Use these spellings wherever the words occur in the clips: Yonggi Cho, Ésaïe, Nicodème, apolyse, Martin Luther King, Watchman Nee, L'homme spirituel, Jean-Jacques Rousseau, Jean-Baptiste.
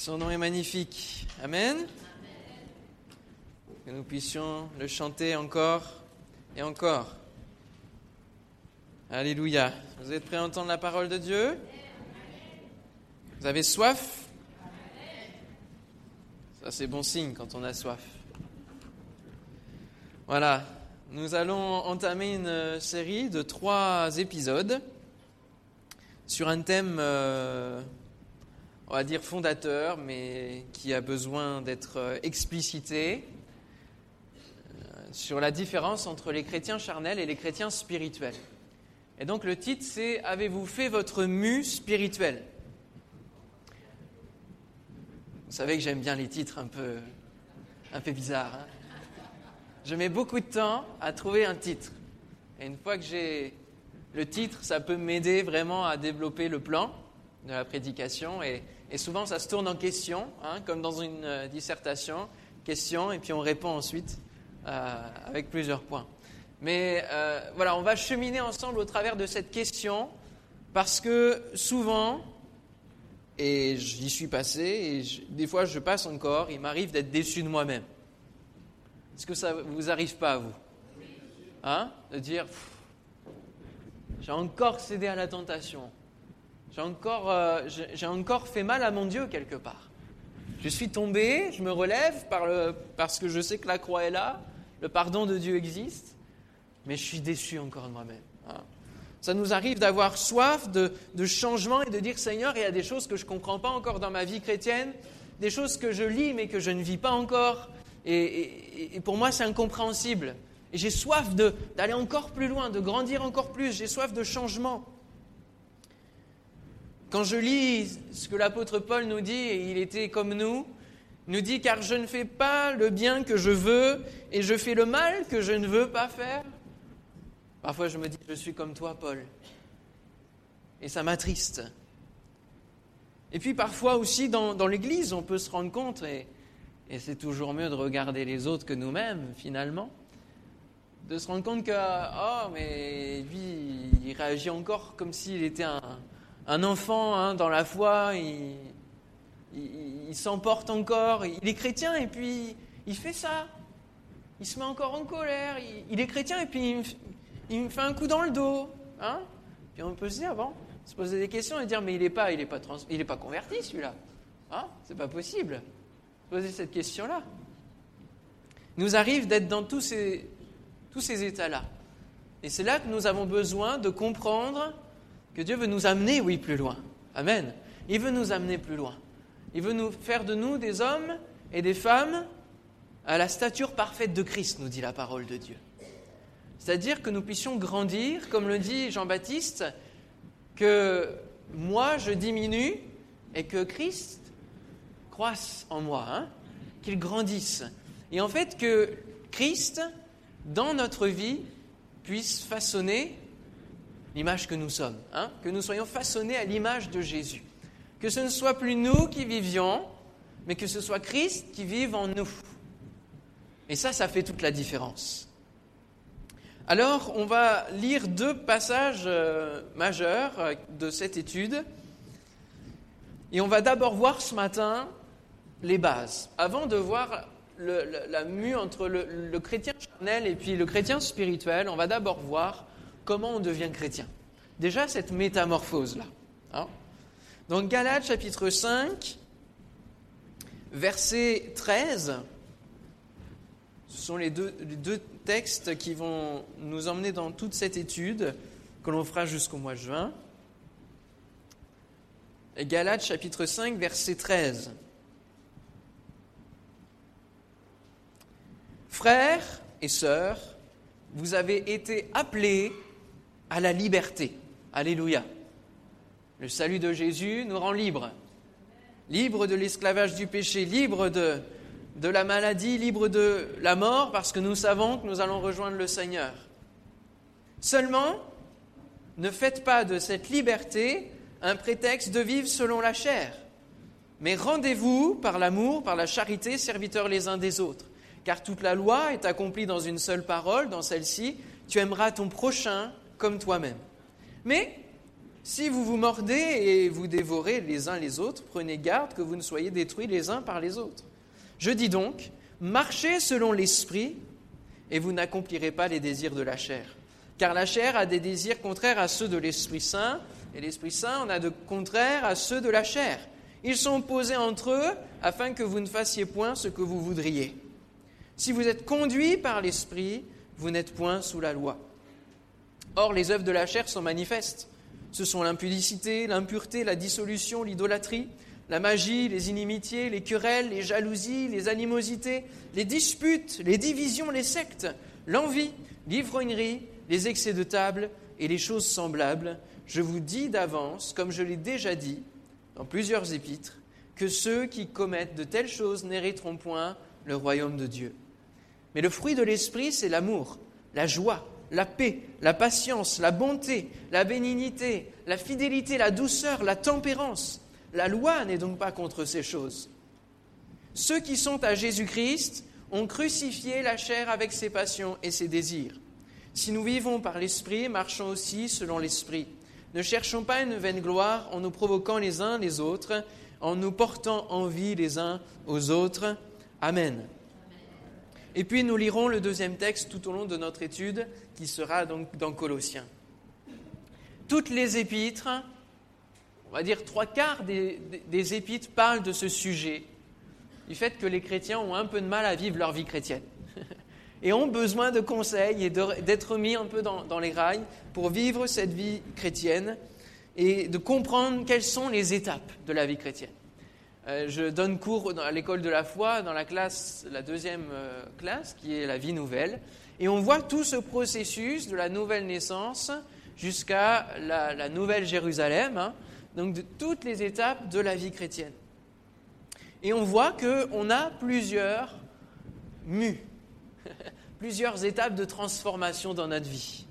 Son nom est magnifique. Amen. Amen. Que nous puissions le chanter encore et encore. Alléluia. Vous êtes prêts à entendre la parole de Dieu ? Vous avez soif ? Ça, c'est bon signe quand on a soif. Voilà. Nous allons entamer une série de 3 épisodes sur un thème, on va dire fondateur, mais qui a besoin d'être explicité, sur la différence entre les chrétiens charnels et les chrétiens spirituels. Et donc le titre, c'est « Avez-vous fait votre mue spirituelle ?» Vous savez que j'aime bien les titres un peu bizarres. Hein, je mets beaucoup de temps à trouver un titre. Et une fois que j'ai le titre, ça peut m'aider vraiment à développer le plan de la prédication. Et souvent, ça se tourne en questions, hein, comme dans une dissertation. Questions, et puis on répond ensuite avec plusieurs points. Mais voilà, on va cheminer ensemble au travers de cette question parce que souvent, et j'y suis passé, et des fois je passe encore, il m'arrive d'être déçu de moi-même. Est-ce que ça ne vous arrive pas à vous ? Hein ? De dire, j'ai encore cédé à la tentation, j'ai encore fait mal à mon Dieu quelque part. Je suis tombé, je me relève parce que je sais que la croix est là, le pardon de Dieu existe. Mais je suis déçu encore de moi-même. Ça nous arrive d'avoir soif de changement et de dire « Seigneur, il y a des choses que je ne comprends pas encore dans ma vie chrétienne, des choses que je lis mais que je ne vis pas encore. Et pour moi, c'est incompréhensible. Et j'ai soif d'aller encore plus loin, de grandir encore plus. J'ai soif de changement. » Quand je lis ce que l'apôtre Paul nous dit, et il était comme nous, nous dit « Car je ne fais pas le bien que je veux et je fais le mal que je ne veux pas faire. » Parfois, je me dis, je suis comme toi, Paul. Et ça m'attriste. Et puis, parfois aussi, dans l'Église, on peut se rendre compte, et c'est toujours mieux de regarder les autres que nous-mêmes, finalement, de se rendre compte que, oh, mais lui, il réagit encore comme s'il était un enfant, hein, dans la foi, il s'emporte encore, il est chrétien, et puis, il fait ça. Il se met encore en colère, il est chrétien, et puis... Il me fait un coup dans le dos, hein ? Puis on peut se dire, bon, se poser des questions et dire, mais il n'est pas converti celui-là, hein ? C'est pas possible. Poser cette question-là. Il nous arrive d'être dans tous ces états-là, et c'est là que nous avons besoin de comprendre que Dieu veut nous amener, oui, plus loin. Amen. Il veut nous amener plus loin. Il veut nous faire de nous des hommes et des femmes à la stature parfaite de Christ, nous dit la parole de Dieu. C'est-à-dire que nous puissions grandir, comme le dit Jean-Baptiste, que moi je diminue et que Christ croisse en moi, hein, qu'il grandisse. Et en fait que Christ, dans notre vie, puisse façonner l'image que nous sommes, hein, que nous soyons façonnés à l'image de Jésus. Que ce ne soit plus nous qui vivions, mais que ce soit Christ qui vive en nous. Et ça fait toute la différence. Alors, on va lire 2 passages majeurs de cette étude. Et on va d'abord voir ce matin les bases. Avant de voir la mue entre le chrétien charnel et puis le chrétien spirituel, on va d'abord voir comment on devient chrétien. Déjà, cette métamorphose-là. Hein ? Dans Galates chapitre 5, verset 13... Ce sont les deux textes qui vont nous emmener dans toute cette étude que l'on fera jusqu'au mois de juin. Et Galates chapitre 5, verset 13. Frères et sœurs, vous avez été appelés à la liberté. Alléluia. Le salut de Jésus nous rend libres. Libres de l'esclavage du péché, libres de la maladie, libre de la mort, parce que nous savons que nous allons rejoindre le Seigneur. Seulement, ne faites pas de cette liberté un prétexte de vivre selon la chair, mais rendez-vous par l'amour, par la charité, serviteurs les uns des autres. Car toute la loi est accomplie dans une seule parole, dans celle-ci, « Tu aimeras ton prochain comme toi-même ». Mais Si vous vous mordez et vous dévorez les uns les autres, prenez garde que vous ne soyez détruits les uns par les autres. Je dis donc, marchez selon l'esprit et vous n'accomplirez pas les désirs de la chair. Car la chair a des désirs contraires à ceux de l'Esprit Saint, et l'Esprit Saint en a de contraires à ceux de la chair. Ils sont opposés entre eux afin que vous ne fassiez point ce que vous voudriez. Si vous êtes conduits par l'Esprit, vous n'êtes point sous la loi. Or, les œuvres de la chair sont manifestes. Ce sont l'impudicité, l'impureté, la dissolution, l'idolâtrie, la magie, les inimitiés, les querelles, les jalousies, les animosités, les disputes, les divisions, les sectes, l'envie, l'ivrognerie, les excès de table et les choses semblables. Je vous dis d'avance, comme je l'ai déjà dit dans plusieurs épîtres, que ceux qui commettent de telles choses n'hériteront point le royaume de Dieu. Mais le fruit de l'esprit, c'est l'amour, la joie, la paix, la patience, la bonté, la bénignité, la fidélité, la douceur, la tempérance. La loi n'est donc pas contre ces choses. Ceux qui sont à Jésus-Christ ont crucifié la chair avec ses passions et ses désirs. Si nous vivons par l'esprit, marchons aussi selon l'esprit. Ne cherchons pas une vaine gloire en nous provoquant les uns les autres, en nous portant envie les uns aux autres. Amen. Et puis nous lirons le deuxième texte tout au long de notre étude, qui sera donc dans Colossiens. Toutes les épîtres, on va dire 3/4 des épîtres, parlent de ce sujet, du fait que les chrétiens ont un peu de mal à vivre leur vie chrétienne et ont besoin de conseils et d'être mis un peu dans les rails pour vivre cette vie chrétienne et de comprendre quelles sont les étapes de la vie chrétienne. Je donne cours à l'école de la foi, dans la deuxième classe, qui est la vie nouvelle. Et on voit tout ce processus de la nouvelle naissance jusqu'à la nouvelle Jérusalem, hein, donc de toutes les étapes de la vie chrétienne. Et on voit qu'on a plusieurs mues, plusieurs étapes de transformation dans notre vie.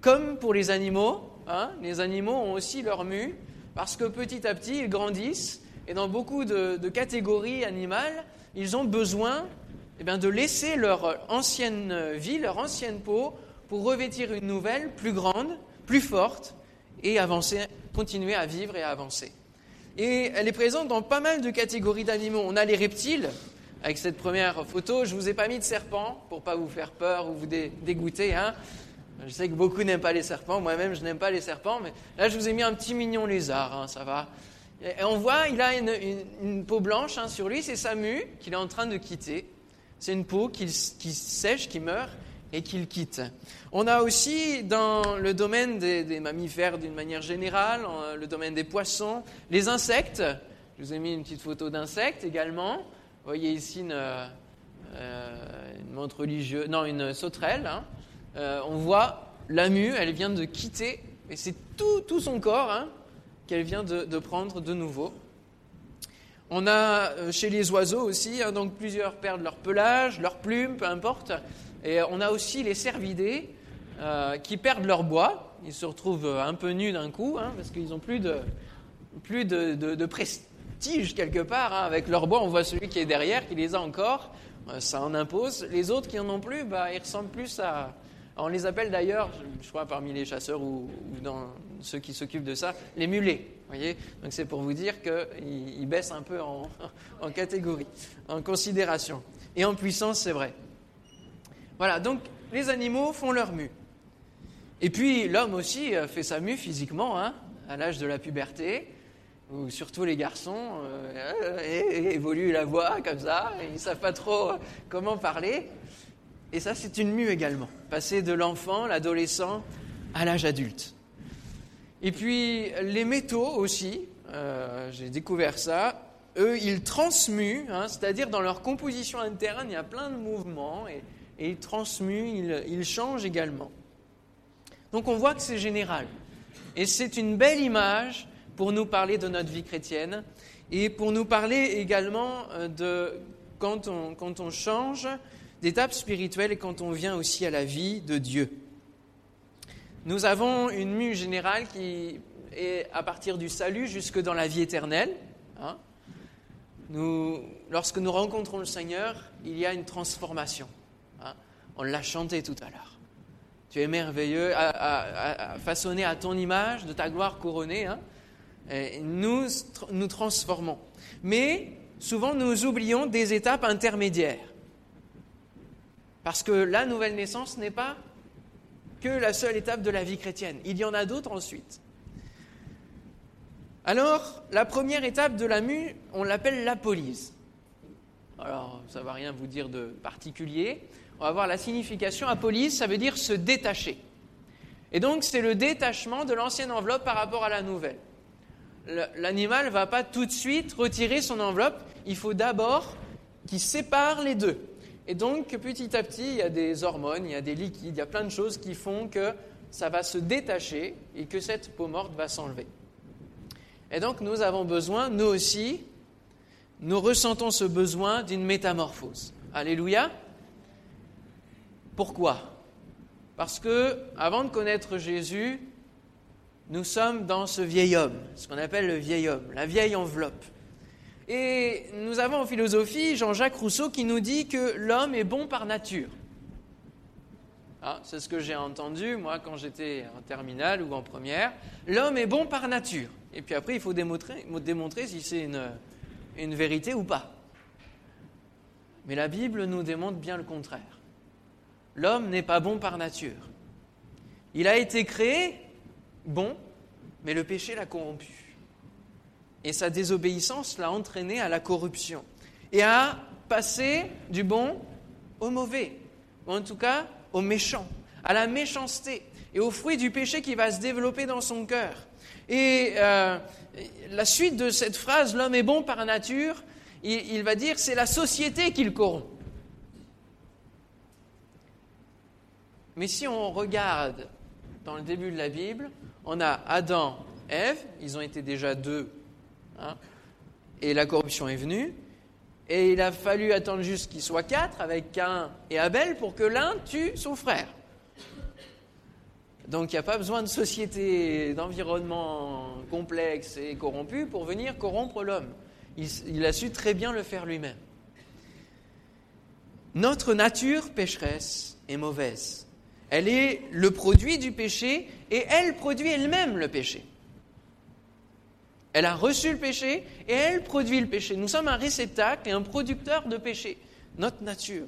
Comme pour les animaux, hein, les animaux ont aussi leur mue, parce que petit à petit, ils grandissent. Et dans beaucoup de catégories animales, ils ont besoin de laisser leur ancienne vie, leur ancienne peau, pour revêtir une nouvelle, plus grande, plus forte, et avancer, continuer à vivre et à avancer. Et elle est présente dans pas mal de catégories d'animaux. On a les reptiles. Avec cette première photo, je ne vous ai pas mis de serpent, pour ne pas vous faire peur ou vous dégoûter, hein. Je sais que beaucoup n'aiment pas les serpents, moi-même je n'aime pas les serpents, mais là je vous ai mis un petit mignon lézard, hein, ça va. Et on voit, il a une peau blanche, hein, sur lui, c'est sa mue qu'il est en train de quitter. C'est une peau qui sèche, qui meurt et qu'il quitte. On a aussi dans le domaine des mammifères d'une manière générale, le domaine des poissons, les insectes. Je vous ai mis une petite photo d'insectes également. Vous voyez ici une montre religieuse, non, une sauterelle. Hein. On voit la mue, elle vient de quitter, et c'est tout son corps, hein, qu'elle vient de prendre de nouveau. On a chez les oiseaux aussi, hein, donc plusieurs perdent leur pelage, leur plume, peu importe. Et on a aussi les cervidés qui perdent leur bois. Ils se retrouvent un peu nus d'un coup, hein, parce qu'ils n'ont plus de prestige quelque part. Hein. Avec leur bois, on voit celui qui est derrière, qui les a encore. Ça en impose. Les autres qui n'en ont plus, ils ressemblent plus à... On les appelle d'ailleurs, je crois parmi les chasseurs ou dans ceux qui s'occupent de ça, les mulets. Voyez, donc c'est pour vous dire qu'ils baissent un peu en catégorie, en considération. Et en puissance, c'est vrai. Voilà, donc les animaux font leur mue. Et puis l'homme aussi fait sa mue physiquement, hein, à l'âge de la puberté, où surtout les garçons évoluent la voix comme ça, ils ne savent pas trop comment parler. Et ça, c'est une mue également, passer de l'enfant, l'adolescent, à l'âge adulte. Et puis, les métaux aussi, j'ai découvert ça, eux, ils transmuent, hein, c'est-à-dire dans leur composition interne, il y a plein de mouvements, et ils transmuent, ils changent également. Donc, on voit que c'est général. Et c'est une belle image pour nous parler de notre vie chrétienne, et pour nous parler également de quand on change d'étape spirituelle et quand on vient aussi à la vie de Dieu. Nous avons une mue générale qui est à partir du salut jusque dans la vie éternelle. Hein? Lorsque nous rencontrons le Seigneur, il y a une transformation. Hein? On l'a chanté tout à l'heure. « tu es merveilleux, façonné à ton image, de ta gloire couronnée. Hein, nous transformons. Mais souvent, nous oublions des étapes intermédiaires. Parce que la nouvelle naissance n'est pas que la seule étape de la vie chrétienne. Il y en a d'autres ensuite. Alors, la première étape de l'AMU, on l'appelle l'apolyse. Alors, ça ne va rien vous dire de particulier. On va voir la signification. Apolyse, ça veut dire se détacher. Et donc, c'est le détachement de l'ancienne enveloppe par rapport à la nouvelle. L'animal ne va pas tout de suite retirer son enveloppe. Il faut d'abord qu'il sépare les deux. Et donc, petit à petit, il y a des hormones, il y a des liquides, il y a plein de choses qui font que ça va se détacher et que cette peau morte va s'enlever. Et donc, nous avons besoin, nous aussi, nous ressentons ce besoin d'une métamorphose. Alléluia. Pourquoi ? Parce que, avant de connaître Jésus, nous sommes dans ce vieil homme, ce qu'on appelle le vieil homme, la vieille enveloppe. Et nous avons en philosophie Jean-Jacques Rousseau qui nous dit que l'homme est bon par nature. Ah, c'est ce que j'ai entendu, moi, quand j'étais en terminale ou en première. L'homme est bon par nature. Et puis après, il faut démontrer si c'est une vérité ou pas. Mais la Bible nous démontre bien le contraire. L'homme n'est pas bon par nature. Il a été créé bon, mais le péché l'a corrompu. Et sa désobéissance l'a entraîné à la corruption et à passer du bon au mauvais, ou en tout cas au méchant, à la méchanceté et au fruit du péché qui va se développer dans son cœur. Et la suite de cette phrase, l'homme est bon par nature, il va dire c'est la société qui le corrompt. Mais si on regarde dans le début de la Bible, on a Adam, Ève, ils ont été déjà deux. Hein? Et la corruption est venue, et il a fallu attendre juste qu'il soit quatre avec Caïn et Abel pour que l'un tue son frère. Donc il n'y a pas besoin de société, d'environnement complexe et corrompu pour venir corrompre l'homme. Il a su très bien le faire lui-même. Notre nature pécheresse est mauvaise. Elle est le produit du péché et elle produit elle-même le péché. Elle a reçu le péché et elle produit le péché. Nous sommes un réceptacle et un producteur de péché. Notre nature,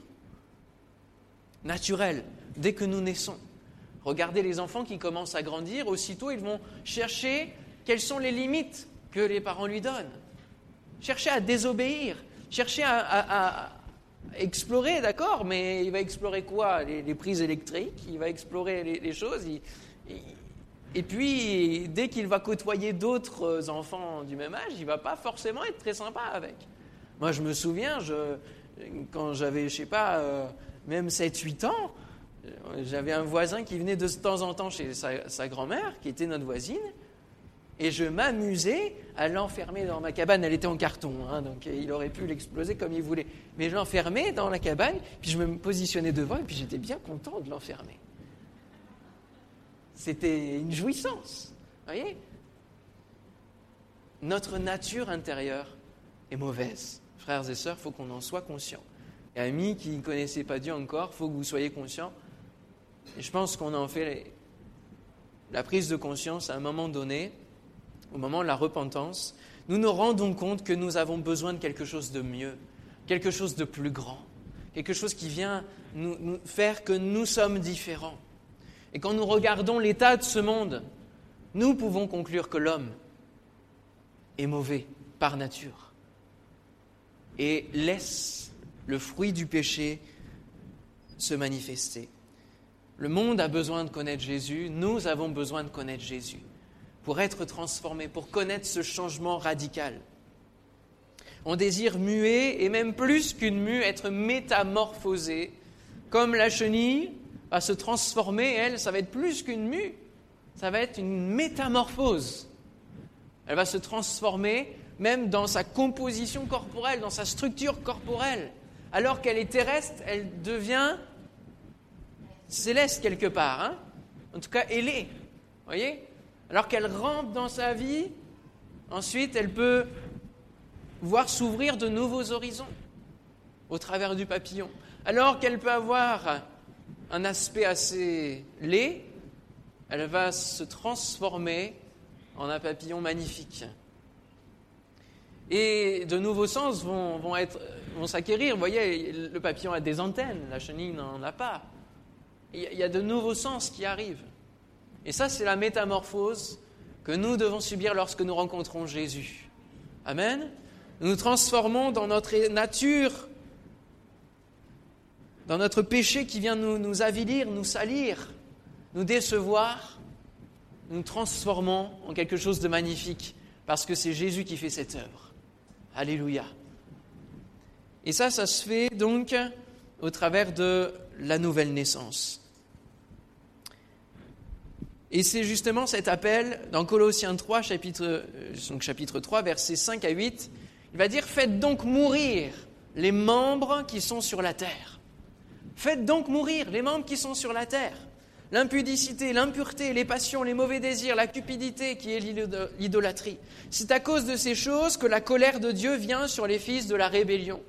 naturelle, dès que nous naissons. Regardez les enfants qui commencent à grandir, aussitôt ils vont chercher quelles sont les limites que les parents lui donnent. Chercher à désobéir, chercher à explorer, d'accord, mais il va explorer quoi ? Les prises électriques, il va explorer les choses, et puis, dès qu'il va côtoyer d'autres enfants du même âge, il ne va pas forcément être très sympa avec. Moi, je me souviens, quand j'avais, je ne sais pas, même 7-8 ans, j'avais un voisin qui venait de temps en temps chez sa grand-mère, qui était notre voisine, et je m'amusais à l'enfermer dans ma cabane. Elle était en carton, hein, donc il aurait pu l'exploser comme il voulait. Mais je l'enfermais dans la cabane, puis je me positionnais devant, et puis j'étais bien content de l'enfermer. C'était une jouissance, voyez. Notre nature intérieure est mauvaise. Frères et sœurs, il faut qu'on en soit conscient. Et amis qui ne connaissaient pas Dieu encore, il faut que vous soyez conscients. Et je pense qu'on en fait la prise de conscience à un moment donné, au moment de la repentance. Nous nous rendons compte que nous avons besoin de quelque chose de mieux, quelque chose de plus grand, quelque chose qui vient nous faire que nous sommes différents. Et quand nous regardons l'état de ce monde, nous pouvons conclure que l'homme est mauvais par nature et laisse le fruit du péché se manifester. Le monde a besoin de connaître Jésus, nous avons besoin de connaître Jésus pour être transformés, pour connaître ce changement radical. On désire muer et même plus qu'une mue, être métamorphosé comme la chenille, va se transformer, elle, ça va être plus qu'une mue, ça va être une métamorphose. Elle va se transformer même dans sa composition corporelle, dans sa structure corporelle. Alors qu'elle est terrestre, elle devient céleste quelque part, hein? En tout cas, elle est, voyez? Alors qu'elle rentre dans sa vie, ensuite, elle peut voir s'ouvrir de nouveaux horizons au travers du papillon. Alors qu'elle peut avoir un aspect assez laid, elle va se transformer en un papillon magnifique. Et de nouveaux sens vont s'acquérir. Vous voyez, le papillon a des antennes, la chenille n'en a pas. Il y a de nouveaux sens qui arrivent. Et ça, c'est la métamorphose que nous devons subir lorsque nous rencontrons Jésus. Amen. Nous nous transformons dans notre nature, dans notre péché qui vient nous avilir, nous salir, nous décevoir. Nous nous transformons en quelque chose de magnifique parce que c'est Jésus qui fait cette œuvre. Alléluia. Et ça se fait donc au travers de la nouvelle naissance. Et c'est justement cet appel dans Colossiens 3, chapitre 3, versets 5 à 8. Il va dire « Faites donc mourir les membres qui sont sur la terre. » Faites donc mourir les membres qui sont sur la terre. L'impudicité, l'impureté, les passions, les mauvais désirs, la cupidité qui est l'idolâtrie. C'est à cause de ces choses que la colère de Dieu vient sur les fils de la rébellion.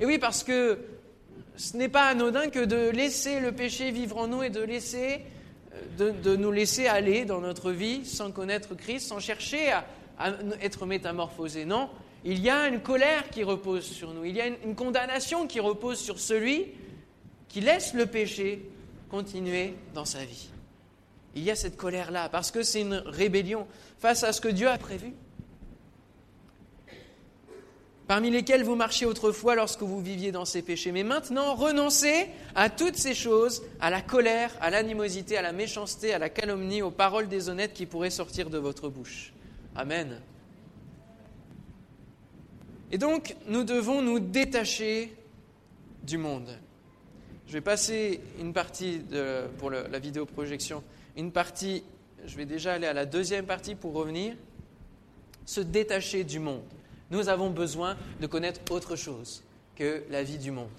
Et oui, parce que ce n'est pas anodin que de laisser le péché vivre en nous et de nous laisser aller dans notre vie sans connaître Christ, sans chercher à être métamorphosé. Non, il y a une colère qui repose sur nous, il y a une condamnation qui repose sur celui qui laisse le péché continuer dans sa vie. Il y a cette colère-là, parce que c'est une rébellion face à ce que Dieu a prévu. Parmi lesquels vous marchiez autrefois lorsque vous viviez dans ces péchés. Mais maintenant, renoncez à toutes ces choses, à la colère, à l'animosité, à la méchanceté, à la calomnie, aux paroles déshonnêtes qui pourraient sortir de votre bouche. Amen. Et donc, nous devons nous détacher du monde. Je vais passer une partie pour la vidéoprojection. Je vais déjà aller à la deuxième partie pour revenir. Se détacher du monde. Nous avons besoin de connaître autre chose que la vie du monde.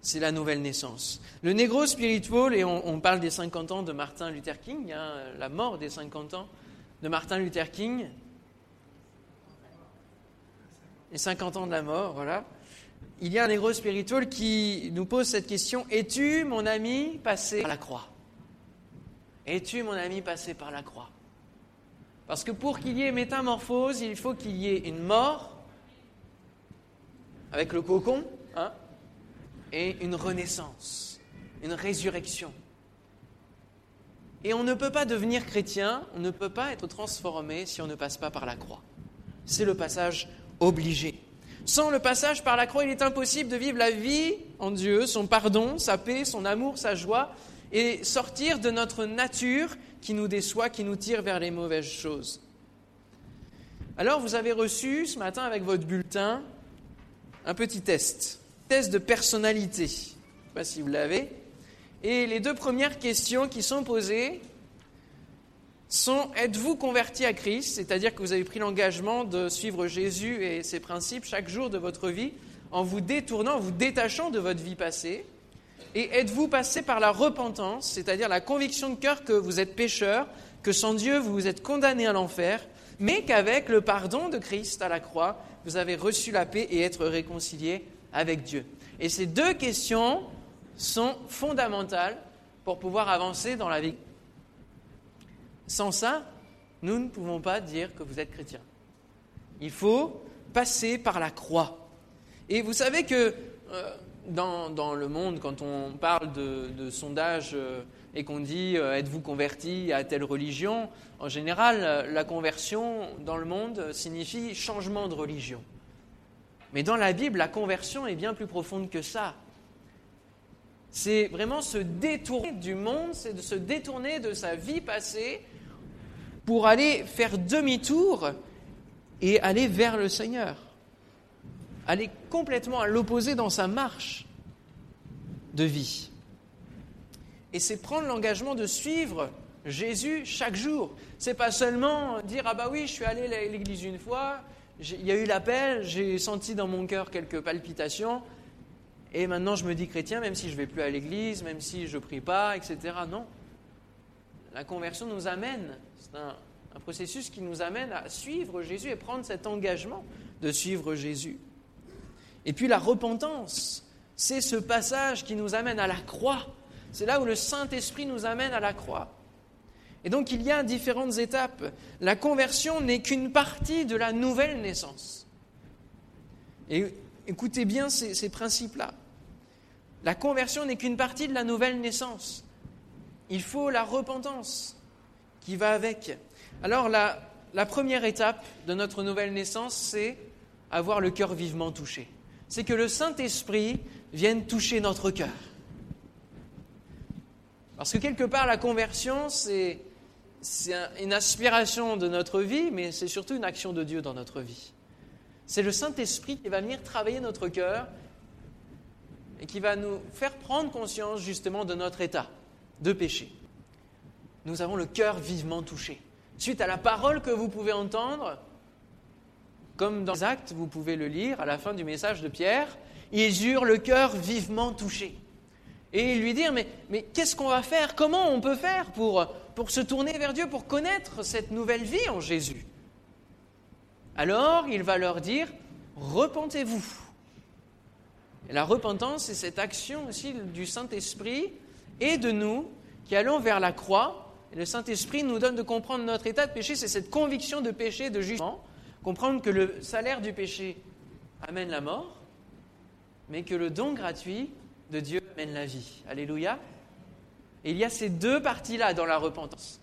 C'est la nouvelle naissance. Le L'homme spirituel, et on parle des 50 ans de Martin Luther King, hein, la mort des 50 ans de Martin Luther King. Les 50 ans de la mort, voilà. Il y a un héros spirituel qui nous pose cette question. Es-tu mon ami passé par la croix ? Es-tu mon ami passé par la croix ? Parce que pour qu'il y ait métamorphose, il faut qu'il y ait une mort avec le cocon, hein, et une renaissance, une résurrection. Et on ne peut pas devenir chrétien, on ne peut pas être transformé si on ne passe pas par la croix. C'est le passage obligé. Sans le passage par la croix, il est impossible de vivre la vie en Dieu, son pardon, sa paix, son amour, sa joie, et sortir de notre nature qui nous déçoit, qui nous tire vers les mauvaises choses. Alors, vous avez reçu ce matin avec votre bulletin un petit test. Test de personnalité. Je ne sais pas si vous l'avez. Et les deux premières questions qui sont posées sont « Êtes-vous converti à Christ ?» C'est-à-dire que vous avez pris l'engagement de suivre Jésus et ses principes chaque jour de votre vie en vous détournant, en vous détachant de votre vie passée. Et êtes-vous passé par la repentance, c'est-à-dire la conviction de cœur que vous êtes pécheur, que sans Dieu vous êtes condamné à l'enfer, mais qu'avec le pardon de Christ à la croix, vous avez reçu la paix et être réconcilié avec Dieu. Et ces deux questions sont fondamentales pour pouvoir avancer dans la vie. Sans ça, nous ne pouvons pas dire que vous êtes chrétien. Il faut passer par la croix. Et vous savez que dans le monde, quand on parle de sondage et qu'on dit « Êtes-vous converti à telle religion ?», en général, la conversion dans le monde signifie changement de religion. Mais dans la Bible, la conversion est bien plus profonde que ça. C'est vraiment se détourner du monde, c'est de se détourner de sa vie passée pour aller faire demi-tour et aller vers le Seigneur. Aller complètement à l'opposé dans sa marche de vie. Et c'est prendre l'engagement de suivre Jésus chaque jour. C'est pas seulement dire « Ah bah oui, je suis allé à l'église une fois, il y a eu l'appel, j'ai senti dans mon cœur quelques palpitations. » Et maintenant, je me dis chrétien, même si je ne vais plus à l'église, même si je ne prie pas, etc. Non. La conversion nous amène, c'est un processus qui nous amène à suivre Jésus et prendre cet engagement de suivre Jésus. Et puis la repentance, C'est ce passage qui nous amène à la croix. C'est là où le Saint-Esprit nous amène à la croix. Et donc, il y a différentes étapes. La conversion n'est qu'une partie de la nouvelle naissance. Et écoutez bien ces principes-là. La conversion n'est qu'une partie de la nouvelle naissance. Il faut la repentance qui va avec. Alors, la première étape de notre nouvelle naissance, c'est avoir le cœur vivement touché. C'est que le Saint-Esprit vienne toucher notre cœur. Parce que quelque part, la conversion, c'est une aspiration de notre vie, mais c'est surtout une action de Dieu dans notre vie. C'est le Saint-Esprit qui va venir travailler notre cœur et qui va nous faire prendre conscience justement de notre état de péché. Nous avons le cœur vivement touché. Suite à la parole que vous pouvez entendre, comme dans les Actes, vous pouvez le lire à la fin du message de Pierre, ils eurent le cœur vivement touché. Et ils lui dirent, mais qu'est-ce qu'on va faire ? Comment on peut faire pour se tourner vers Dieu, pour connaître cette nouvelle vie en Jésus ? Alors, il va leur dire, repentez-vous. Et la repentance, c'est cette action aussi du Saint-Esprit et de nous qui allons vers la croix. Et le Saint-Esprit nous donne de comprendre notre état de péché, c'est cette conviction de péché, de jugement, comprendre que le salaire du péché amène la mort, mais que le don gratuit de Dieu amène la vie. Alléluia. Et il y a ces deux parties-là dans la repentance.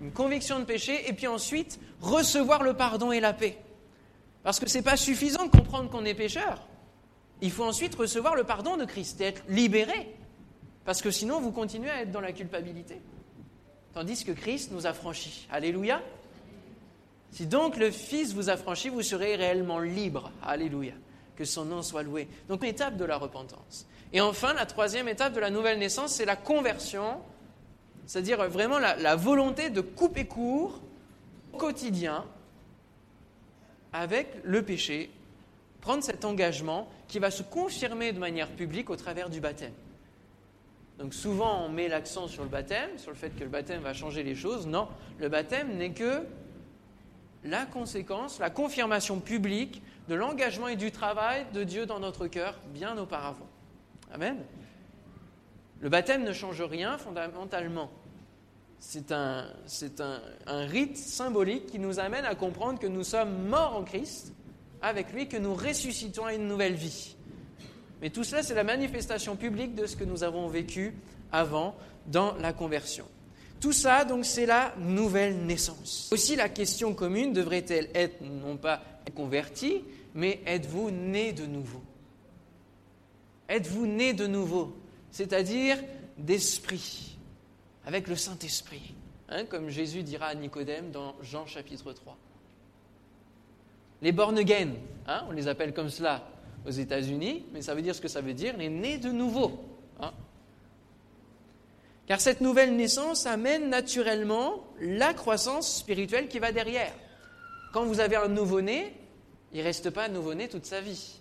Une conviction de péché et puis ensuite, recevoir le pardon et la paix. Parce que ce n'est pas suffisant de comprendre qu'on est pécheur. Il faut ensuite recevoir le pardon de Christ et être libéré. Parce que sinon, vous continuez à être dans la culpabilité. Tandis que Christ nous a franchis. Alléluia. Si donc le Fils vous a franchi, vous serez réellement libre. Alléluia. Que son nom soit loué. Donc, étape de la repentance. Et enfin, la troisième étape de la nouvelle naissance, c'est la conversion, c'est-à-dire vraiment la volonté de couper court au quotidien avec le péché, prendre cet engagement qui va se confirmer de manière publique au travers du baptême. Donc souvent, on met l'accent sur le baptême, sur le fait que le baptême va changer les choses. Non, le baptême n'est que la conséquence, la confirmation publique de l'engagement et du travail de Dieu dans notre cœur bien auparavant. Amen. Le baptême ne change rien fondamentalement. C'est un rite symbolique qui nous amène à comprendre que nous sommes morts en Christ, avec lui, que nous ressuscitons à une nouvelle vie. Mais tout cela, c'est la manifestation publique de ce que nous avons vécu avant dans la conversion. Tout ça, donc, c'est la nouvelle naissance. Aussi, la question commune devrait-elle être, non pas converti, mais êtes-vous né de nouveau ? Êtes-vous né de nouveau, c'est-à-dire d'esprit, avec le Saint-Esprit, comme Jésus dira à Nicodème dans Jean chapitre 3. Les born again, on les appelle comme cela aux États-Unis, mais ça veut dire ce que ça veut dire, les nés de nouveau. Car cette nouvelle naissance amène naturellement la croissance spirituelle qui va derrière. Quand vous avez un nouveau-né, il ne reste pas nouveau-né toute sa vie.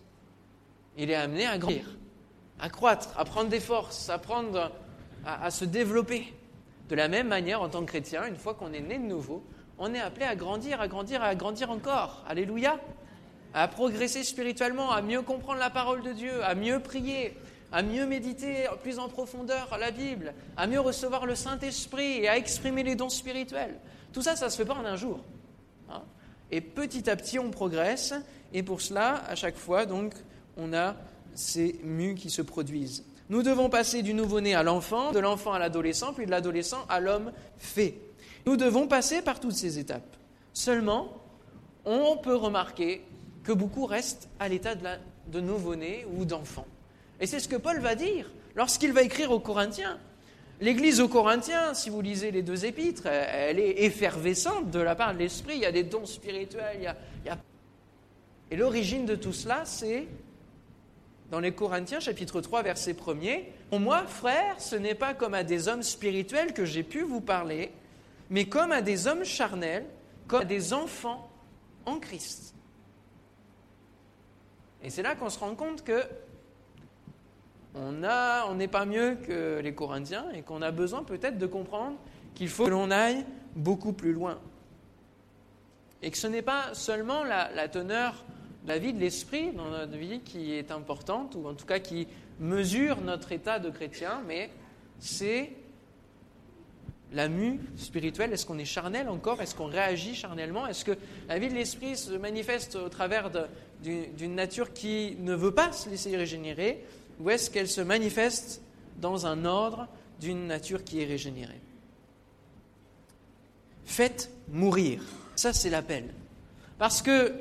Il est amené à grandir, à croître, à prendre des forces, à se développer. De la même manière, en tant que chrétien, une fois qu'on est né de nouveau, on est appelé à grandir encore. Alléluia. À progresser spirituellement, à mieux comprendre la parole de Dieu, à mieux prier, à mieux méditer plus en profondeur la Bible, à mieux recevoir le Saint-Esprit et à exprimer les dons spirituels. Tout ça, ça ne se fait pas en un jour. Et petit à petit, on progresse. Et pour cela, à chaque fois, donc, on a ces mues qui se produisent. Nous devons passer du nouveau-né à l'enfant, de l'enfant à l'adolescent, puis de l'adolescent à l'homme fait. Nous devons passer par toutes ces étapes. Seulement, on peut remarquer que beaucoup restent à l'état de nouveau-né ou d'enfant. Et c'est ce que Paul va dire lorsqu'il va écrire aux Corinthiens. L'Église aux Corinthiens, si vous lisez les deux épîtres, elle est effervescente de la part de l'Esprit. Il y a des dons spirituels. Et l'origine de tout cela, c'est dans les Corinthiens, chapitre 3, verset 1er, « Pour moi, frères, ce n'est pas comme à des hommes spirituels que j'ai pu vous parler, mais comme à des hommes charnels, comme à des enfants en Christ. » Et c'est là qu'on se rend compte que on n'est pas mieux que les Corinthiens et qu'on a besoin peut-être de comprendre qu'il faut que l'on aille beaucoup plus loin. Et que ce n'est pas seulement la teneur de la vie de l'esprit dans notre vie qui est importante, ou en tout cas qui mesure notre état de chrétien, mais c'est la mue spirituelle. Est-ce qu'on est charnel encore? Est-ce qu'on réagit charnellement? Est-ce que la vie de l'esprit se manifeste au travers d'une nature qui ne veut pas se laisser régénérer? Ou est-ce qu'elle se manifeste dans un ordre d'une nature qui est régénérée? Faites mourir. Ça, c'est l'appel. Parce que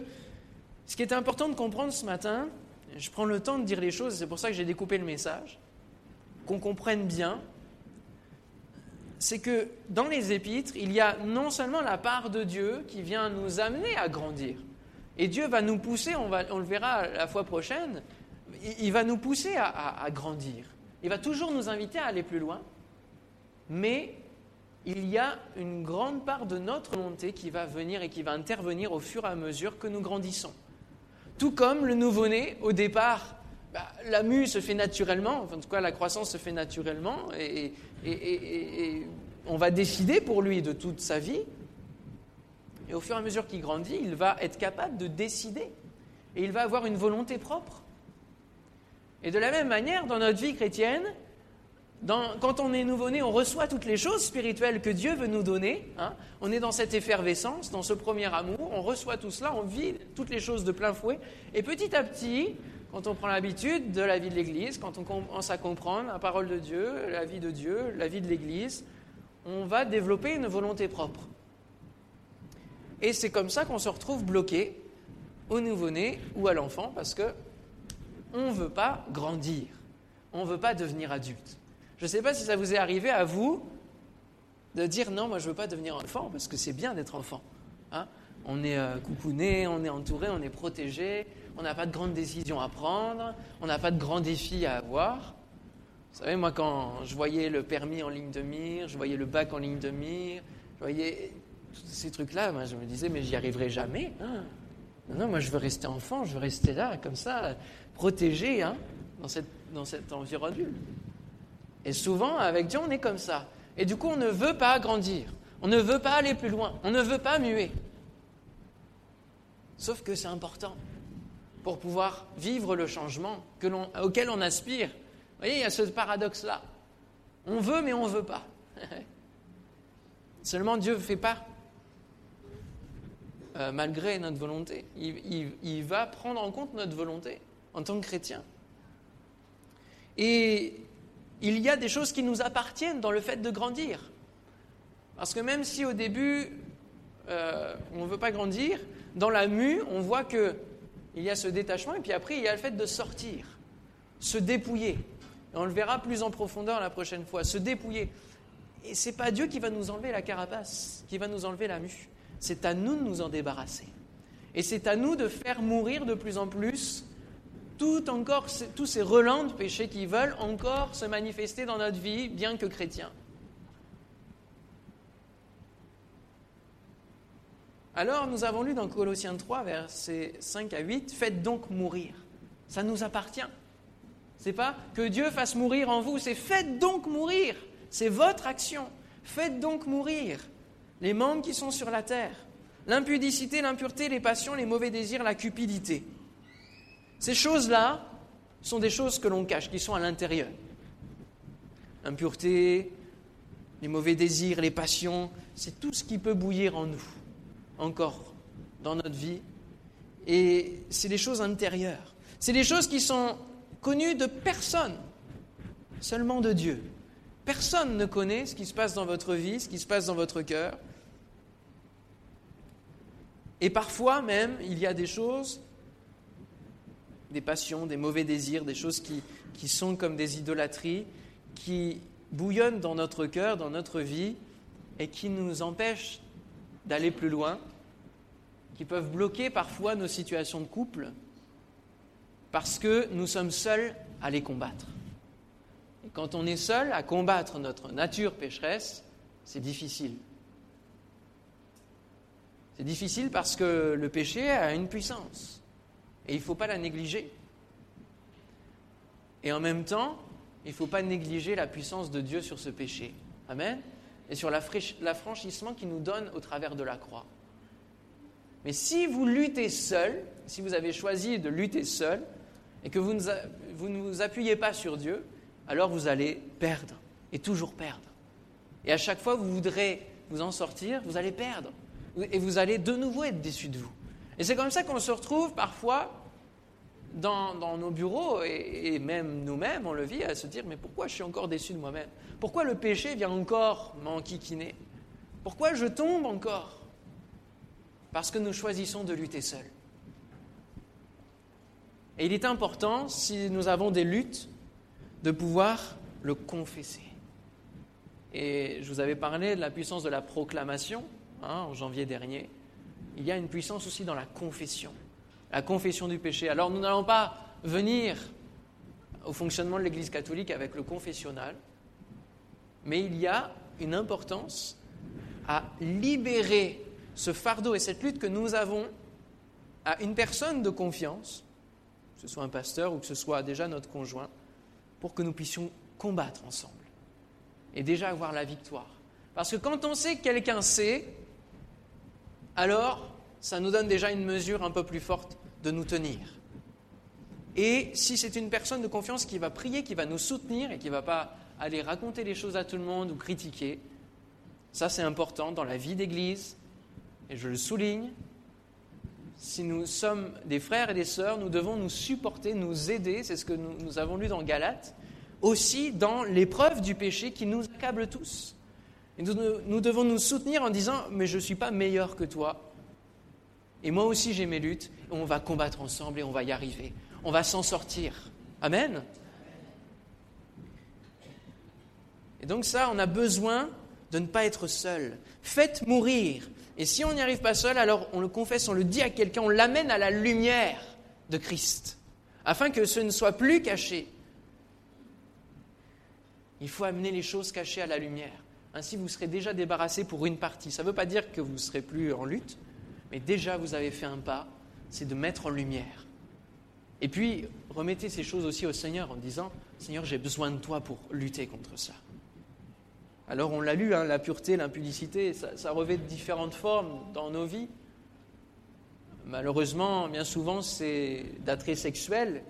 ce qui est important de comprendre ce matin, je prends le temps de dire les choses, c'est pour ça que j'ai découpé le message, qu'on comprenne bien, c'est que dans les épîtres, il y a non seulement la part de Dieu qui vient nous amener à grandir, et Dieu va nous pousser, on le verra la fois prochaine, il va nous pousser à grandir. Il va toujours nous inviter à aller plus loin, mais il y a une grande part de notre volonté qui va venir et qui va intervenir au fur et à mesure que nous grandissons. Tout comme le nouveau-né, au départ, la mue se fait naturellement, enfin, en tout cas la croissance se fait naturellement, et on va décider pour lui de toute sa vie. Et au fur et à mesure qu'il grandit, il va être capable de décider, et il va avoir une volonté propre. Et de la même manière, dans notre vie chrétienne, quand on est nouveau-né, on reçoit toutes les choses spirituelles que Dieu veut nous donner. Hein. On est dans cette effervescence, dans ce premier amour, on reçoit tout cela, on vit toutes les choses de plein fouet. Et petit à petit, quand on prend l'habitude de la vie de l'Église, quand on commence à comprendre la parole de Dieu, la vie de l'Église, on va développer une volonté propre. Et c'est comme ça qu'on se retrouve bloqué au nouveau-né ou à l'enfant, parce qu'on ne veut pas grandir, on ne veut pas devenir adulte. Je ne sais pas si ça vous est arrivé à vous de dire « Non, moi je ne veux pas devenir enfant, parce que c'est bien d'être enfant. Hein » On est coucouné, on est entouré, on est protégé, on n'a pas de grandes décisions à prendre, on n'a pas de grands défis à avoir. Vous savez, moi quand je voyais le permis en ligne de mire, je voyais le bac en ligne de mire, je voyais tous ces trucs-là, moi, je me disais « Mais j'y arriverai jamais. Hein » Non, moi je veux rester enfant, je veux rester là, comme ça, protégé, hein, dans cet environnement. Et souvent, avec Dieu, on est comme ça. Et du coup, on ne veut pas grandir. On ne veut pas aller plus loin. On ne veut pas muer. Sauf que c'est important pour pouvoir vivre le changement auquel on aspire. Vous voyez, il y a ce paradoxe-là. On veut, mais on ne veut pas. Seulement, Dieu ne fait pas. Malgré notre volonté. Il va prendre en compte notre volonté en tant que chrétien. Et il y a des choses qui nous appartiennent dans le fait de grandir. Parce que même si au début, on ne veut pas grandir, dans la mue, on voit qu'il y a ce détachement, et puis après, il y a le fait de sortir, se dépouiller. Et on le verra plus en profondeur la prochaine fois, se dépouiller. Et ce n'est pas Dieu qui va nous enlever la carapace, qui va nous enlever la mue. C'est à nous de nous en débarrasser. Et c'est à nous de faire mourir de plus en plus tous ces relents de péché qui veulent encore se manifester dans notre vie, bien que chrétiens. Alors, nous avons lu dans Colossiens 3, versets 5 à 8, « Faites donc mourir ». Ça nous appartient. C'est pas que Dieu fasse mourir en vous, c'est « Faites donc mourir ». C'est votre action. « Faites donc mourir ». Les membres qui sont sur la terre. L'impudicité, l'impureté, les passions, les mauvais désirs, la cupidité. Ces choses-là sont des choses que l'on cache, qui sont à l'intérieur. L'impureté, les mauvais désirs, les passions, c'est tout ce qui peut bouillir en nous, encore, dans notre vie. Et c'est des choses intérieures. C'est des choses qui sont connues de personne, seulement de Dieu. Personne ne connaît ce qui se passe dans votre vie, ce qui se passe dans votre cœur. Et parfois même, il y a des choses... des passions, des mauvais désirs, des choses qui sont comme des idolâtries, qui bouillonnent dans notre cœur, dans notre vie, et qui nous empêchent d'aller plus loin, qui peuvent bloquer parfois nos situations de couple, parce que nous sommes seuls à les combattre. Et quand on est seul à combattre notre nature pécheresse, c'est difficile. C'est difficile parce que le péché a une puissance. Et il ne faut pas la négliger. Et en même temps, il ne faut pas négliger la puissance de Dieu sur ce péché. Amen. Et sur l'affranchissement qu'il nous donne au travers de la croix. Mais si vous luttez seul, si vous avez choisi de lutter seul, et que vous ne vous appuyez pas sur Dieu, alors vous allez perdre, et toujours perdre. Et à chaque fois que vous voudrez vous en sortir, vous allez perdre, et vous allez de nouveau être déçu de vous. Et c'est comme ça qu'on se retrouve parfois dans nos bureaux, et même nous-mêmes, on le vit, à se dire « Mais pourquoi je suis encore déçu de moi-même ? Pourquoi le péché vient encore m'enquiquiner ? Pourquoi je tombe encore ?» Parce que nous choisissons de lutter seuls. Et il est important, si nous avons des luttes, de pouvoir le confesser. Et je vous avais parlé de la puissance de la proclamation, en janvier dernier. Il y a une puissance aussi dans la confession du péché. Alors nous n'allons pas venir au fonctionnement de l'Église catholique avec le confessionnal, mais il y a une importance à libérer ce fardeau et cette lutte que nous avons à une personne de confiance, que ce soit un pasteur ou que ce soit déjà notre conjoint, pour que nous puissions combattre ensemble et déjà avoir la victoire. Parce que quand on sait que quelqu'un sait, alors ça nous donne déjà une mesure un peu plus forte de nous tenir. Et si c'est une personne de confiance qui va prier, qui va nous soutenir et qui ne va pas aller raconter les choses à tout le monde ou critiquer, ça c'est important dans la vie d'église. Et je le souligne, si nous sommes des frères et des sœurs, nous devons nous supporter, nous aider, c'est ce que nous avons lu dans Galates, aussi dans l'épreuve du péché qui nous accable tous. Et nous devons nous soutenir en disant « mais je ne suis pas meilleur que toi, et moi aussi j'ai mes luttes, et on va combattre ensemble et on va y arriver, on va s'en sortir. » Amen. Et donc ça, on a besoin de ne pas être seul. Faites mourir. Et si on n'y arrive pas seul, alors on le confesse, on le dit à quelqu'un, on l'amène à la lumière de Christ, afin que ce ne soit plus caché. Il faut amener les choses cachées à la lumière. Ainsi, vous serez déjà débarrassé pour une partie. Ça ne veut pas dire que vous ne serez plus en lutte, mais déjà vous avez fait un pas, c'est de mettre en lumière. Et puis, remettez ces choses aussi au Seigneur en disant, « Seigneur, j'ai besoin de toi pour lutter contre ça. » Alors on l'a lu, la pureté, l'impudicité, ça revêt différentes formes dans nos vies. Malheureusement, bien souvent, c'est d'attrait sexuel.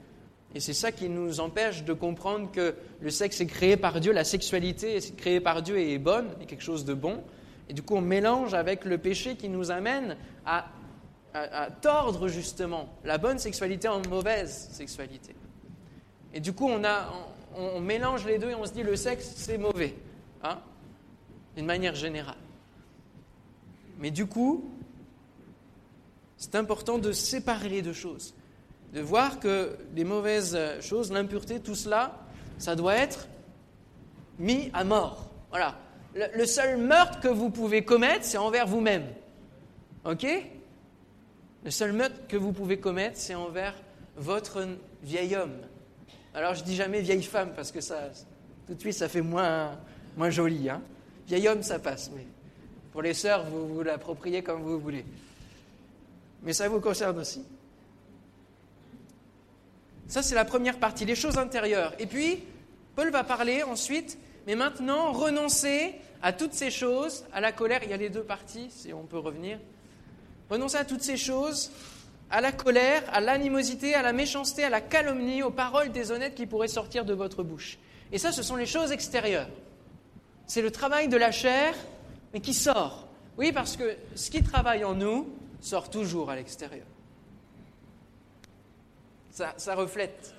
Et c'est ça qui nous empêche de comprendre que le sexe est créé par Dieu, la sexualité est créée par Dieu et est bonne, est quelque chose de bon. Et du coup, on mélange avec le péché qui nous amène à tordre justement la bonne sexualité en mauvaise sexualité. Et du coup, on mélange les deux et on se dit le sexe, c'est mauvais. D'une manière générale. Mais du coup, c'est important de séparer les deux choses, de voir que les mauvaises choses, l'impureté, tout cela, ça doit être mis à mort. Voilà. Le seul meurtre que vous pouvez commettre, c'est envers vous-même. Ok ? Le seul meurtre que vous pouvez commettre, c'est envers votre vieil homme. Alors, je dis jamais vieille femme, parce que ça, tout de suite, ça fait moins joli, Vieil homme, ça passe, mais pour les sœurs, vous l'appropriez comme vous voulez. Mais ça vous concerne aussi. Ça, c'est la première partie, les choses intérieures. Et puis, Paul va parler ensuite, mais maintenant, renoncer à toutes ces choses, à la colère, il y a les deux parties, si on peut revenir. Renoncer à toutes ces choses, à la colère, à l'animosité, à la méchanceté, à la calomnie, aux paroles déshonnêtes qui pourraient sortir de votre bouche. Et ça, ce sont les choses extérieures. C'est le travail de la chair, mais qui sort. Oui, parce que ce qui travaille en nous sort toujours à l'extérieur. Ça reflète,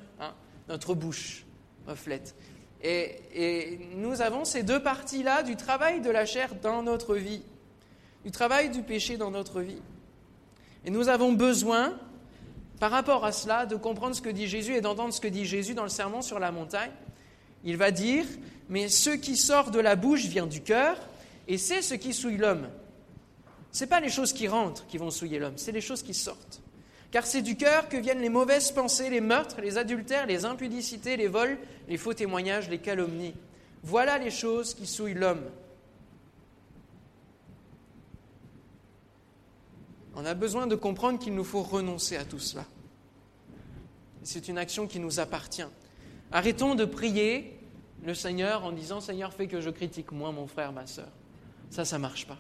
notre bouche reflète. Et nous avons ces deux parties-là du travail de la chair dans notre vie, du travail du péché dans notre vie. Et nous avons besoin, par rapport à cela, de comprendre ce que dit Jésus et d'entendre ce que dit Jésus dans le sermon sur la montagne. Il va dire, mais ce qui sort de la bouche vient du cœur, et c'est ce qui souille l'homme. Ce n'est pas les choses qui rentrent qui vont souiller l'homme, c'est les choses qui sortent. Car c'est du cœur que viennent les mauvaises pensées, les meurtres, les adultères, les impudicités, les vols, les faux témoignages, les calomnies. Voilà les choses qui souillent l'homme. On a besoin de comprendre qu'il nous faut renoncer à tout cela. C'est une action qui nous appartient. Arrêtons de prier le Seigneur en disant « Seigneur, fais que je critique moins mon frère, ma sœur ». Ça ne marche pas.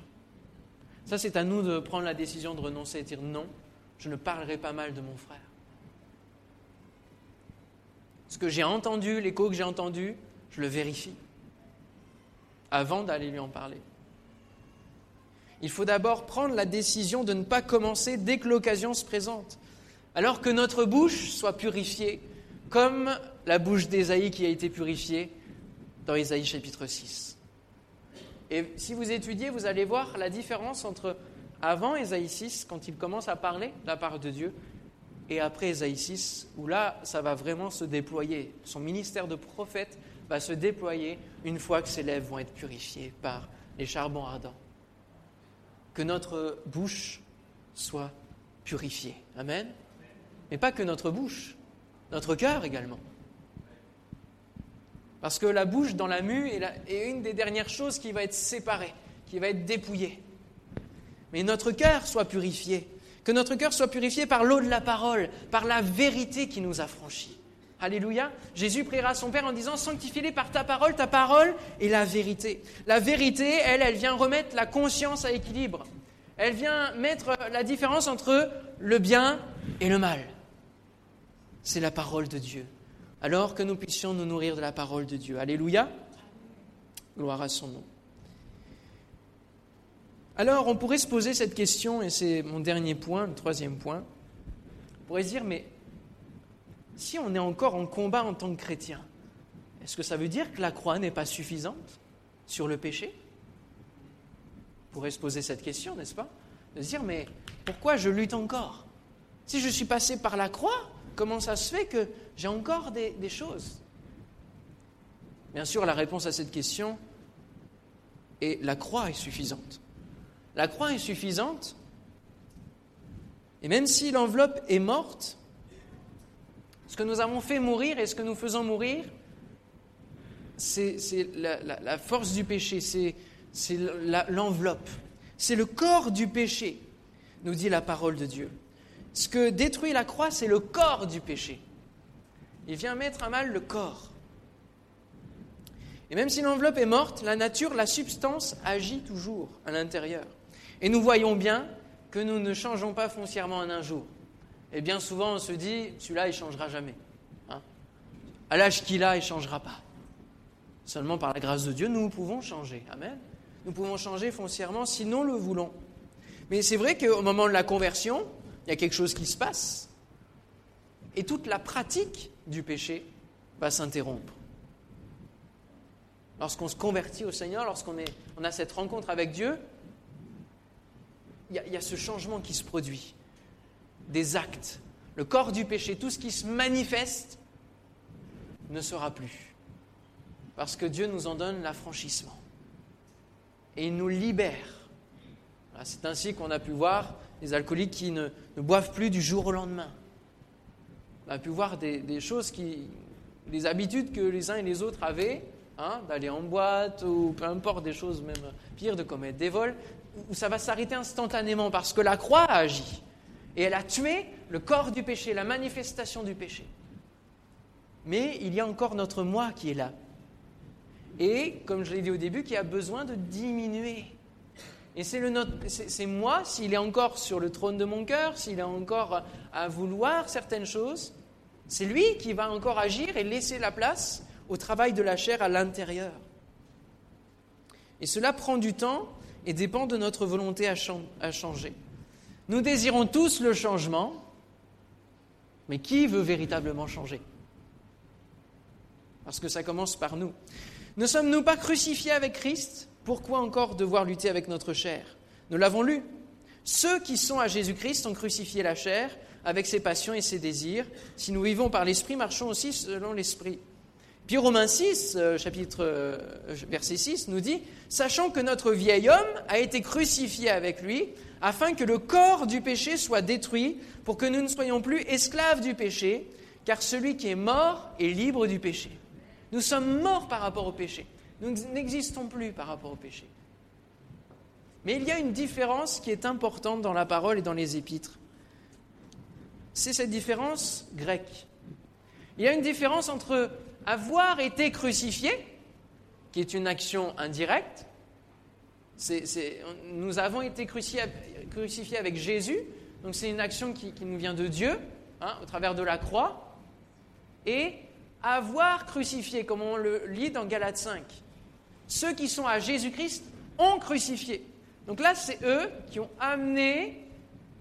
Ça, c'est à nous de prendre la décision de renoncer et de dire « Non, je ne parlerai pas mal de mon frère ». ce que j'ai entendu, l'écho que j'ai entendu, je le vérifie avant d'aller lui en parler. Il faut d'abord prendre la décision de ne pas commencer dès que l'occasion se présente, alors que notre bouche soit purifiée, comme la bouche d'Ésaïe qui a été purifiée dans Ésaïe chapitre 6. Et si vous étudiez, vous allez voir la différence entre avant Ésaïe 6, quand il commence à parler de la part de Dieu, et après Ésaïe 6, où là, ça va vraiment se déployer. Son ministère de prophète va se déployer une fois que ses lèvres vont être purifiées par les charbons ardents. Que notre bouche soit purifiée. Amen. Mais pas que notre bouche, notre cœur également. Parce que la bouche dans la mue est une des dernières choses qui va être séparée, qui va être dépouillée. Mais notre cœur soit purifié. Que notre cœur soit purifié par l'eau de la parole, par la vérité qui nous affranchit. Alléluia. Jésus priera son Père en disant « Sanctifie-les par ta parole est la vérité. » La vérité, elle vient remettre la conscience à équilibre. Elle vient mettre la différence entre le bien et le mal. C'est la parole de Dieu. Alors que nous puissions nous nourrir de la parole de Dieu. Alléluia. Gloire à son nom. Alors, on pourrait se poser cette question, et c'est mon dernier point, le troisième point. On pourrait se dire, mais si on est encore en combat en tant que chrétien, est-ce que ça veut dire que la croix n'est pas suffisante sur le péché ? On pourrait se poser cette question, n'est-ce pas ? De se dire, mais pourquoi je lutte encore ? Si je suis passé par la croix, comment ça se fait que j'ai encore des choses ? Bien sûr, la réponse à cette question est la croix est suffisante. La croix est suffisante, et même si l'enveloppe est morte, ce que nous avons fait mourir et ce que nous faisons mourir, c'est la force du péché, c'est l'enveloppe, c'est le corps du péché, nous dit la parole de Dieu. Ce que détruit la croix, c'est le corps du péché. Il vient mettre à mal le corps. Et même si l'enveloppe est morte, la nature, la substance agit toujours à l'intérieur. Et nous voyons bien que nous ne changeons pas foncièrement en un jour. Et bien souvent, on se dit, celui-là, il ne changera jamais. Hein ? À l'âge qu'il a, il ne changera pas. Seulement par la grâce de Dieu, nous pouvons changer. Amen. Nous pouvons changer foncièrement si nous le voulons. Mais c'est vrai qu'au moment de la conversion, il y a quelque chose qui se passe. Et toute la pratique du péché va s'interrompre. Lorsqu'on se convertit au Seigneur, lorsqu'on a cette rencontre avec Dieu, il y a ce changement qui se produit. Des actes, le corps du péché, tout ce qui se manifeste ne sera plus. Parce que Dieu nous en donne l'affranchissement. Et il nous libère. Voilà, c'est ainsi qu'on a pu voir des alcooliques qui ne boivent plus du jour au lendemain. On a pu voir des choses des habitudes que les uns et les autres avaient, d'aller en boîte ou peu importe, des choses même pires, de commettre des vols, où ça va s'arrêter instantanément parce que la croix a agi et elle a tué le corps du péché, la manifestation du péché. Mais il y a encore notre moi qui est là et, comme je l'ai dit au début, qui a besoin de diminuer. Et c'est moi, s'il est encore sur le trône de mon cœur, s'il est encore à vouloir certaines choses, c'est lui qui va encore agir et laisser la place au travail de la chair à l'intérieur. Et cela prend du temps et dépend de notre volonté à changer. Nous désirons tous le changement, mais qui veut véritablement changer ? Parce que ça commence par nous. Ne sommes-nous pas crucifiés avec Christ ? Pourquoi encore devoir lutter avec notre chair ? Nous l'avons lu. Ceux qui sont à Jésus-Christ ont crucifié la chair avec ses passions et ses désirs. Si nous vivons par l'Esprit, marchons aussi selon l'Esprit. Puis Romains 6, verset 6, nous dit « Sachant que notre vieil homme a été crucifié avec lui, afin que le corps du péché soit détruit, pour que nous ne soyons plus esclaves du péché, car celui qui est mort est libre du péché. » Nous sommes morts par rapport au péché. Nous n'existons plus par rapport au péché. Mais il y a une différence qui est importante dans la parole et dans les épîtres. C'est cette différence grecque. Il y a une différence entre avoir été crucifié, qui est une action indirecte. Nous avons été crucifiés avec Jésus, donc c'est une action qui nous vient de Dieu, au travers de la croix. Et avoir crucifié, comme on le lit dans Galates 5. Ceux qui sont à Jésus-Christ ont crucifié. Donc là, c'est eux qui ont amené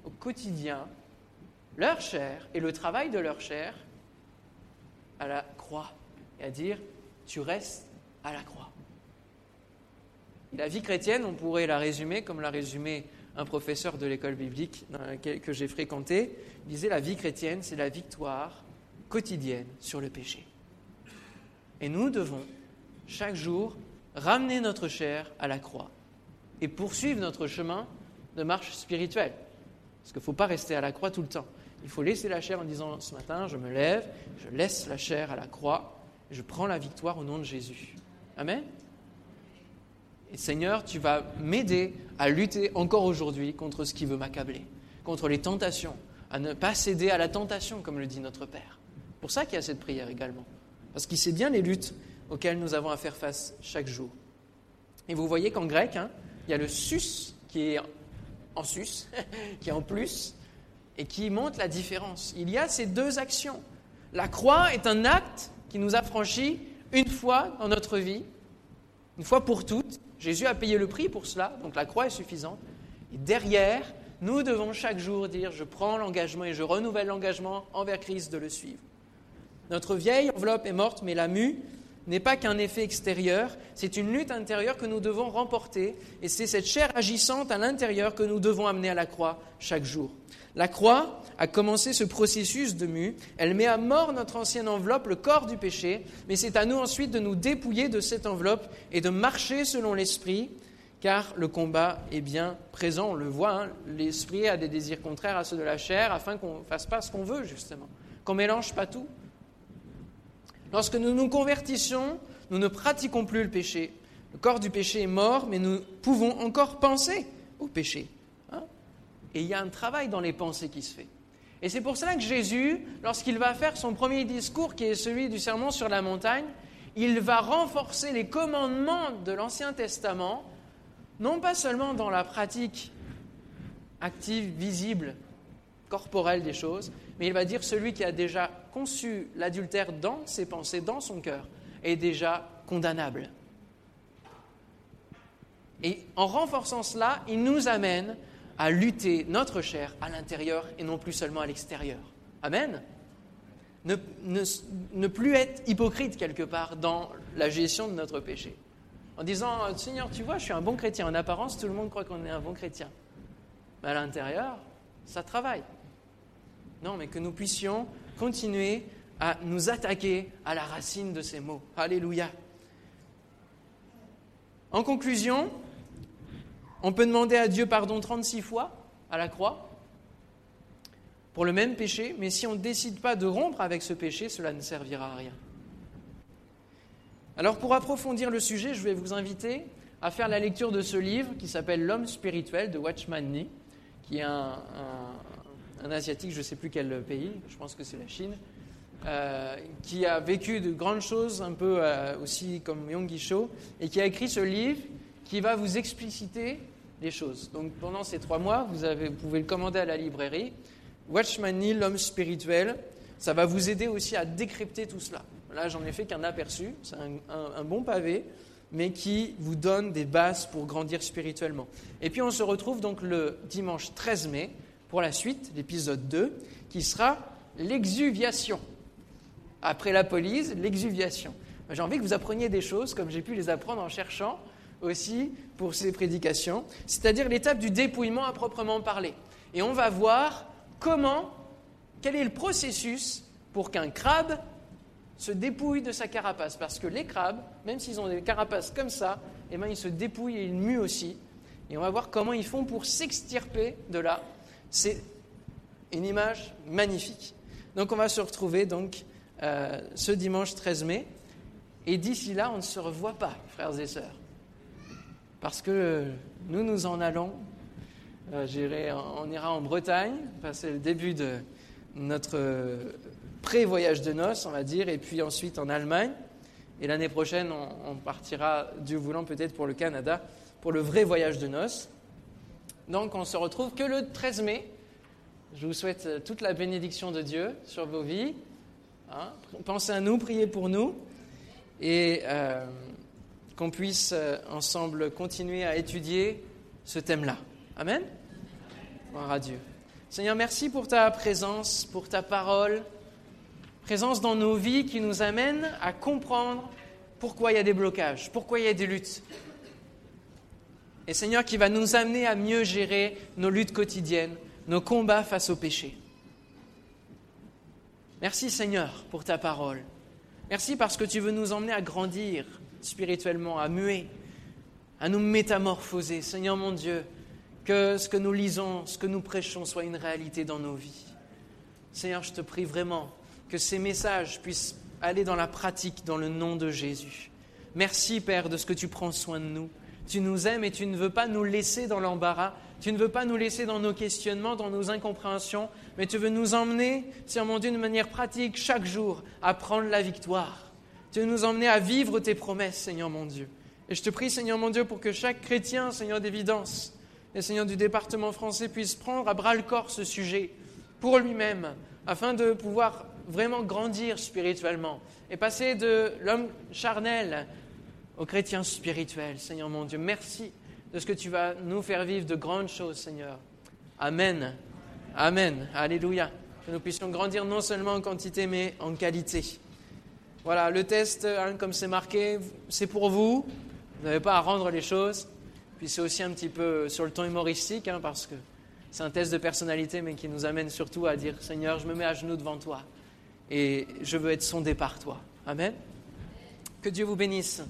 au quotidien leur chair et le travail de leur chair à la croix. Et à dire, tu restes à la croix. Et la vie chrétienne, on pourrait la résumer comme l'a résumé un professeur de l'école biblique que j'ai fréquenté. Il disait, la vie chrétienne, c'est la victoire quotidienne sur le péché. Et nous devons, chaque jour, ramener notre chair à la croix et poursuivre notre chemin de marche spirituelle. Parce qu'il ne faut pas rester à la croix tout le temps. Il faut laisser la chair en disant, ce matin, je me lève, je laisse la chair à la croix, et je prends la victoire au nom de Jésus. Amen. Et Seigneur, tu vas m'aider à lutter encore aujourd'hui contre ce qui veut m'accabler, contre les tentations, à ne pas céder à la tentation, comme le dit notre Père. C'est pour ça qu'il y a cette prière également. Parce qu'il sait bien les luttes auxquelles nous avons à faire face chaque jour. Et vous voyez qu'en grec, il y a le sus qui est en sus, qui est en plus, et qui montre la différence. Il y a ces deux actions. La croix est un acte qui nous affranchit une fois dans notre vie, une fois pour toutes. Jésus a payé le prix pour cela, donc la croix est suffisante. Et derrière, nous devons chaque jour dire, je prends l'engagement et je renouvelle l'engagement envers Christ de le suivre. Notre vieille enveloppe est morte, mais la mue n'est pas qu'un effet extérieur, c'est une lutte intérieure que nous devons remporter, et c'est cette chair agissante à l'intérieur que nous devons amener à la croix chaque jour. La croix a commencé ce processus de mue, elle met à mort notre ancienne enveloppe, le corps du péché, mais c'est à nous ensuite de nous dépouiller de cette enveloppe et de marcher selon l'esprit, car le combat est bien présent, on le voit, l'esprit a des désirs contraires à ceux de la chair, afin qu'on ne fasse pas ce qu'on veut justement, qu'on ne mélange pas tout. Lorsque nous nous convertissons, nous ne pratiquons plus le péché. Le corps du péché est mort, mais nous pouvons encore penser au péché. Et il y a un travail dans les pensées qui se fait. Et c'est pour cela que Jésus, lorsqu'il va faire son premier discours, qui est celui du sermon sur la montagne, il va renforcer les commandements de l'Ancien Testament, non pas seulement dans la pratique active, visible, corporelle des choses, mais il va dire celui qui a déjà conçu l'adultère dans ses pensées, dans son cœur, est déjà condamnable. Et en renforçant cela, il nous amène à lutter notre chair à l'intérieur et non plus seulement à l'extérieur. Amen. Ne plus être hypocrite quelque part dans la gestion de notre péché. En disant, Seigneur, tu vois, je suis un bon chrétien. En apparence, tout le monde croit qu'on est un bon chrétien. Mais à l'intérieur, ça travaille. Non, mais que nous puissions continuer à nous attaquer à la racine de ces maux. Alléluia. En conclusion, on peut demander à Dieu pardon 36 fois à la croix pour le même péché, mais si on ne décide pas de rompre avec ce péché, cela ne servira à rien. Alors pour approfondir le sujet, je vais vous inviter à faire la lecture de ce livre qui s'appelle « L'homme spirituel » de Watchman Nee, qui est un Asiatique, je ne sais plus quel pays, je pense que c'est la Chine, qui a vécu de grandes choses, un peu aussi comme Yonggi Cho, et qui a écrit ce livre qui va vous expliciter les choses. Donc pendant ces 3 mois, vous pouvez le commander à la librairie. Watchman Nee, l'homme spirituel, ça va vous aider aussi à décrypter tout cela. Là, j'en ai fait qu'un aperçu, c'est un bon pavé, mais qui vous donne des bases pour grandir spirituellement. Et puis on se retrouve donc le dimanche 13 mai, pour la suite, l'épisode 2, qui sera l'exuviation. Après la police, l'exuviation. J'ai envie que vous appreniez des choses, comme j'ai pu les apprendre en cherchant aussi pour ces prédications, c'est-à-dire l'étape du dépouillement à proprement parler. Et on va voir quel est le processus pour qu'un crabe se dépouille de sa carapace. Parce que les crabes, même s'ils ont des carapaces comme ça, eh ben ils se dépouillent et ils muent aussi. Et on va voir comment ils font pour s'extirper de là. C'est une image magnifique. Donc on va se retrouver ce dimanche 13 mai. Et d'ici là, on ne se revoit pas, frères et sœurs. Parce que nous en allons. On ira en Bretagne. Enfin, c'est le début de notre pré-voyage de noces, on va dire. Et puis ensuite en Allemagne. Et l'année prochaine, on partira, Dieu voulant, peut-être pour le Canada, pour le vrai voyage de noces. Donc, on se retrouve que le 13 mai. Je vous souhaite toute la bénédiction de Dieu sur vos vies. Hein? Pensez à nous, priez pour nous et qu'on puisse ensemble continuer à étudier ce thème-là. Amen. Gloire à Dieu. Seigneur, merci pour ta présence, pour ta parole, présence dans nos vies qui nous amène à comprendre pourquoi il y a des blocages, pourquoi il y a des luttes. Et Seigneur, qui va nous amener à mieux gérer nos luttes quotidiennes, nos combats face au péché. Merci Seigneur pour ta parole. Merci parce que tu veux nous emmener à grandir spirituellement, à muer, à nous métamorphoser. Seigneur mon Dieu, que ce que nous lisons, ce que nous prêchons soit une réalité dans nos vies. Seigneur, je te prie vraiment que ces messages puissent aller dans la pratique, dans le nom de Jésus. Merci Père de ce que tu prends soin de nous. Tu nous aimes et tu ne veux pas nous laisser dans l'embarras. Tu ne veux pas nous laisser dans nos questionnements, dans nos incompréhensions, mais tu veux nous emmener, Seigneur mon Dieu, de manière pratique, chaque jour, à prendre la victoire. Tu veux nous emmener à vivre tes promesses, Seigneur mon Dieu. Et je te prie, Seigneur mon Dieu, pour que chaque chrétien, Seigneur d'Évidence, et Seigneur du département français, puisse prendre à bras-le-corps ce sujet pour lui-même, afin de pouvoir vraiment grandir spirituellement et passer de l'homme charnel au chrétien spirituel. Seigneur mon Dieu, merci de ce que tu vas nous faire vivre de grandes choses, Seigneur. Amen. Amen. Alléluia. Que nous puissions grandir non seulement en quantité, mais en qualité. Voilà, le test, hein, comme c'est marqué, c'est pour vous. Vous n'avez pas à rendre les choses. Puis c'est aussi un petit peu sur le ton humoristique, hein, parce que c'est un test de personnalité, mais qui nous amène surtout à dire, Seigneur, je me mets à genoux devant toi et je veux être sondé par toi. Amen. Que Dieu vous bénisse.